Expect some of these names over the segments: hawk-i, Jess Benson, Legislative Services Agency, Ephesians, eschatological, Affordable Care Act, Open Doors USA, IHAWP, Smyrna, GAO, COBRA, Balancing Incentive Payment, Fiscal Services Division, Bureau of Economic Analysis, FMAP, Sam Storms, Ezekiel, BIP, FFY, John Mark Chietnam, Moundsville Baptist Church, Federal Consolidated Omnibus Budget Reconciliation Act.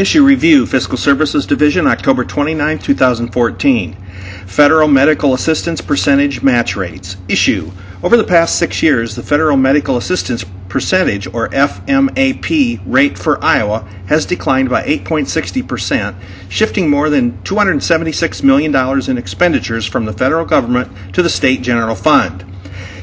Issue Review, Fiscal Services Division, October 29, 2014. Federal Medical Assistance Percentage Match Rates. Issue. Over the past 6 years, the Federal Medical Assistance Percentage, or FMAP, rate for Iowa has declined by 8.60%, shifting more than $276 million in expenditures from the federal government to the state general fund.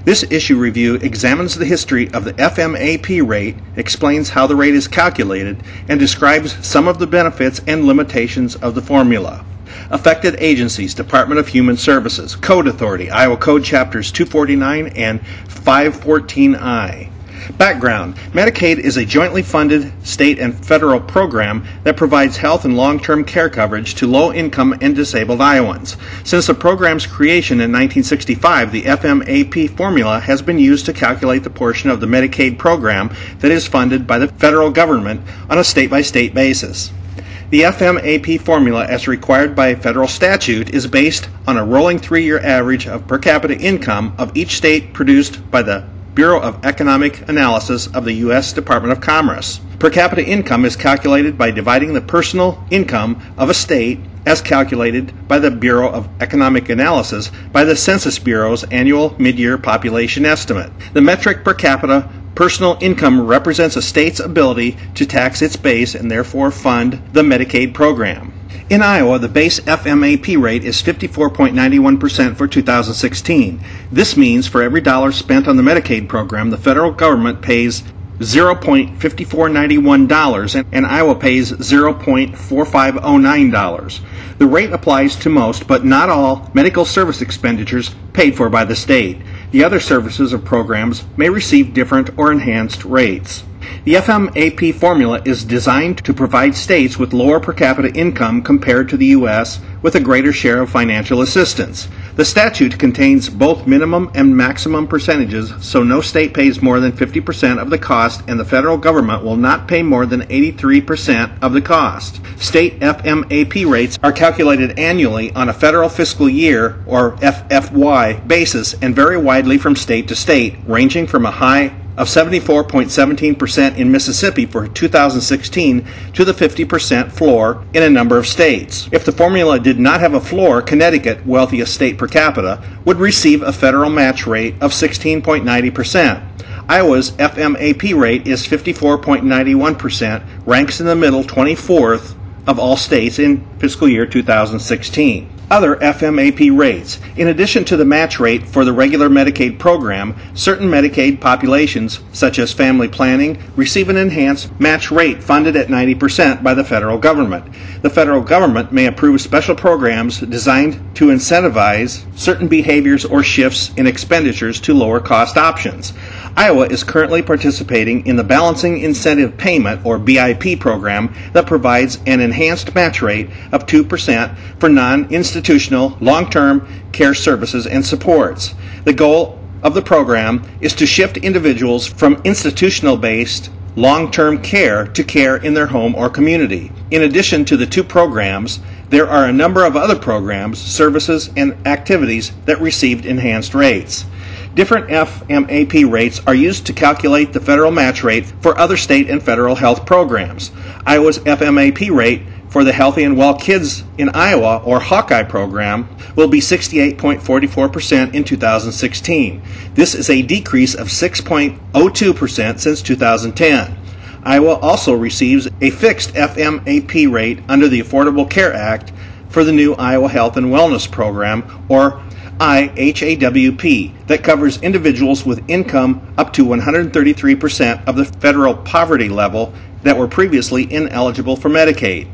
This issue review examines the history of the FMAP rate, explains how the rate is calculated, and describes some of the benefits and limitations of the formula. Affected agencies, Department of Human Services, Code Authority, Iowa Code Chapters 249 and 514I. Background. Medicaid is a jointly funded state and federal program that provides health and long-term care coverage to low-income and disabled Iowans. Since the program's creation in 1965, the FMAP formula has been used to calculate the portion of the Medicaid program that is funded by the federal government on a state-by-state basis. The FMAP formula, as required by federal statute, is based on a rolling 3-year average of per capita income of each state produced by the Bureau of Economic Analysis of the U.S. Department of Commerce. Per capita income is calculated by dividing the personal income of a state, as calculated by the Bureau of Economic Analysis, by the Census Bureau's annual mid-year population estimate. The metric per capita personal income represents a state's ability to tax its base and therefore fund the Medicaid program. In Iowa, the base FMAP rate is 54.91% for 2016. This means for every dollar spent on the Medicaid program, the federal government pays $0.5491 and Iowa pays $0.4509. The rate applies to most, but not all, medical service expenditures paid for by the state. The other services or programs may receive different or enhanced rates. The FMAP formula is designed to provide states with lower per capita income compared to the U.S. with a greater share of financial assistance. The statute contains both minimum and maximum percentages, so no state pays more than 50% of the cost, and the federal government will not pay more than 83% of the cost. State FMAP rates are calculated annually on a federal fiscal year, or FFY, basis and vary widely from state to state, ranging from a high of 74.17% in Mississippi for 2016 to the 50% floor in a number of states. If the formula did not have a floor, Connecticut, wealthiest state per capita, would receive a federal match rate of 16.90%. Iowa's FMAP rate is 54.91%, ranks in the middle 24th of all states in fiscal year 2016. Other FMAP rates. In addition to the match rate for the regular Medicaid program, certain Medicaid populations, such as family planning, receive an enhanced match rate funded at 90% by the federal government. The federal government may approve special programs designed to incentivize certain behaviors or shifts in expenditures to lower cost options. Iowa is currently participating in the Balancing Incentive Payment, or BIP, program that provides an enhanced match rate of 2% for non-institutional long-term care services and supports. The goal of the program is to shift individuals from institutional-based long-term care to care in their home or community. In addition to the two programs, there are a number of other programs, services, and activities that received enhanced rates. Different FMAP rates are used to calculate the federal match rate for other state and federal health programs. Iowa's FMAP rate for the Healthy and Well Kids in Iowa, or hawk-i program, will be 68.44% in 2016. This is a decrease of 6.02% since 2010. Iowa also receives a fixed FMAP rate under the Affordable Care Act for the new Iowa Health and Wellness Program, or IHAWP, that covers individuals with income up to 133% of the federal poverty level that were previously ineligible for Medicaid.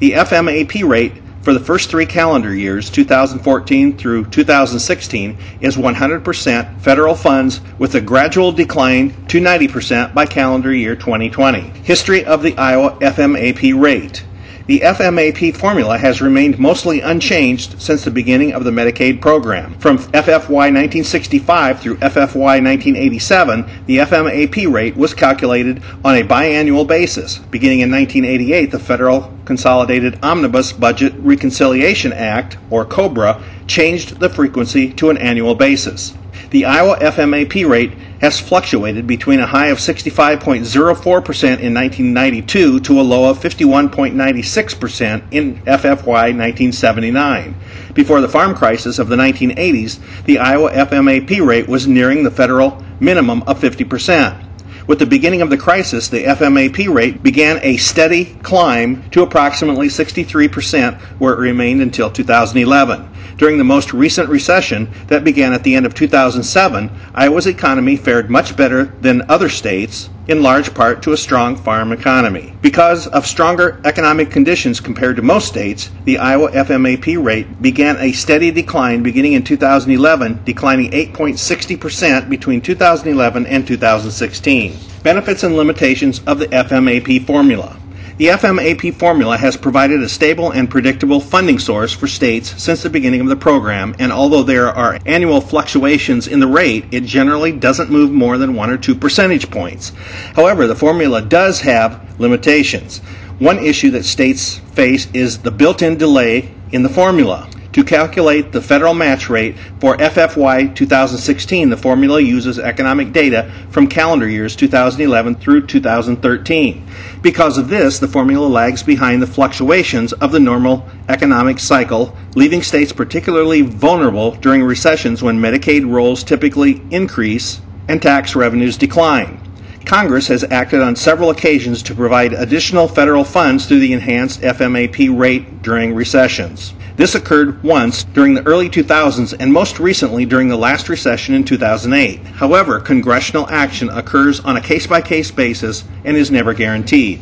The FMAP rate for the first three calendar years, 2014 through 2016, is 100% federal funds, with a gradual decline to 90% by calendar year 2020. History of the Iowa FMAP rate. The FMAP formula has remained mostly unchanged since the beginning of the Medicaid program. From FFY 1965 through FFY 1987, the FMAP rate was calculated on a biannual basis. Beginning in 1988, the Federal Consolidated Omnibus Budget Reconciliation Act, or COBRA, changed the frequency to an annual basis. The Iowa FMAP rate has fluctuated between a high of 65.04% in 1992 to a low of 51.96% in FFY 1979. Before the farm crisis of the 1980s, the Iowa FMAP rate was nearing the federal minimum of 50%. With the beginning of the crisis, the FMAP rate began a steady climb to approximately 63%, where it remained until 2011. During the most recent recession that began at the end of 2007, Iowa's economy fared much better than other states, in large part to a strong farm economy. Because of stronger economic conditions compared to most states, the Iowa FMAP rate began a steady decline beginning in 2011, declining 8.60% between 2011 and 2016. Benefits and limitations of the FMAP formula. The FMAP formula has provided a stable and predictable funding source for states since the beginning of the program, and although there are annual fluctuations in the rate, it generally doesn't move more than 1 or 2 percentage points. However, the formula does have limitations. One issue that states face is the built-in delay in the formula. To calculate the federal match rate for FFY 2016, the formula uses economic data from calendar years 2011 through 2013. Because of this, the formula lags behind the fluctuations of the normal economic cycle, leaving states particularly vulnerable during recessions when Medicaid rolls typically increase and tax revenues decline. Congress has acted on several occasions to provide additional federal funds through the enhanced FMAP rate during recessions. This occurred once during the early 2000s and most recently during the last recession in 2008. However, congressional action occurs on a case-by-case basis and is never guaranteed.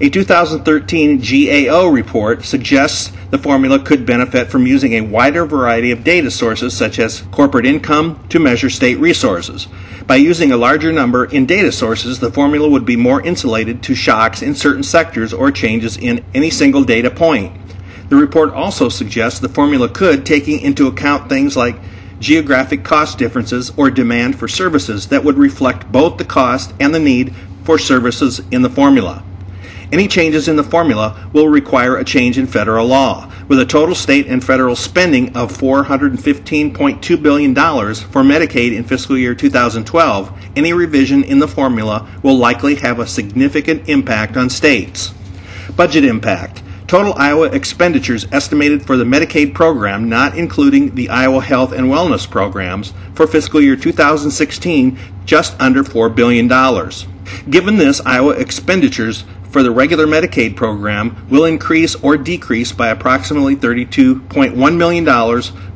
A 2013 GAO report suggests the formula could benefit from using a wider variety of data sources such as corporate income to measure state resources. By using a larger number in data sources, the formula would be more insulated to shocks in certain sectors or changes in any single data point. The report also suggests the formula could, taking into account things like geographic cost differences or demand for services that would reflect both the cost and the need for services in the formula. Any changes in the formula will require a change in federal law, with a total state and federal spending of $415.2 billion for Medicaid in fiscal year 2012. Any revision in the formula will likely have a significant impact on states. Budget impact. Total Iowa expenditures estimated for the Medicaid program, not including the Iowa Health and Wellness programs, for fiscal year 2016, just under $4 billion. Given this, Iowa expenditures for the regular Medicaid program will increase or decrease by approximately $32.1 million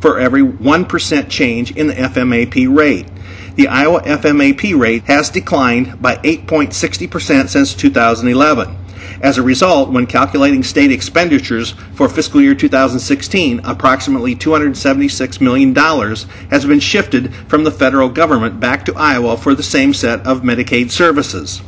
for every 1% change in the FMAP rate. The Iowa FMAP rate has declined by 8.60% since 2011. As a result, when calculating state expenditures for fiscal year 2016, approximately $276 million has been shifted from the federal government back to Iowa for the same set of Medicaid services.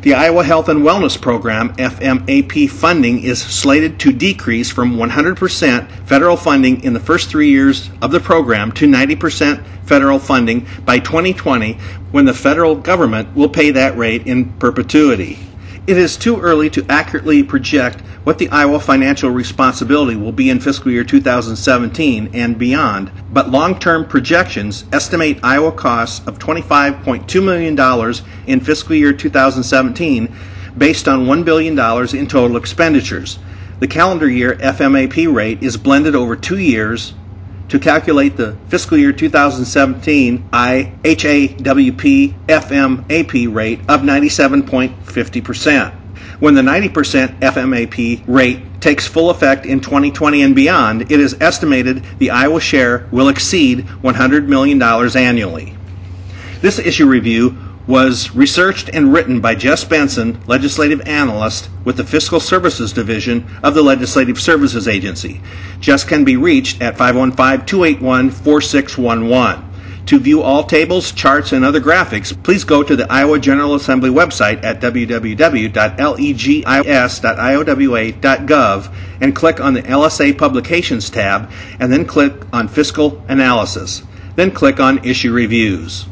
The Iowa Health and Wellness Program FMAP funding is slated to decrease from 100% federal funding in the first 3 years of the program to 90% federal funding by 2020, when the federal government will pay that rate in perpetuity. It is too early to accurately project what the Iowa financial responsibility will be in fiscal year 2017 and beyond, but long-term projections estimate Iowa costs of $25.2 million in fiscal year 2017 based on $1 billion in total expenditures. The calendar year FMAP rate is blended over 2 years to calculate the fiscal year 2017 IHAWP FMAP rate of 97.50%. When the 90% FMAP rate takes full effect in 2020 and beyond, it is estimated the Iowa share will exceed $100 million annually. This issue review was researched and written by Jess Benson, legislative analyst with the Fiscal Services Division of the Legislative Services Agency. Jess can be reached at 515-281-4611. To view all tables, charts, and other graphics, please go to the Iowa General Assembly website at www.legis.iowa.gov and click on the LSA Publications tab, and then click on Fiscal Analysis. Then click on Issue Reviews.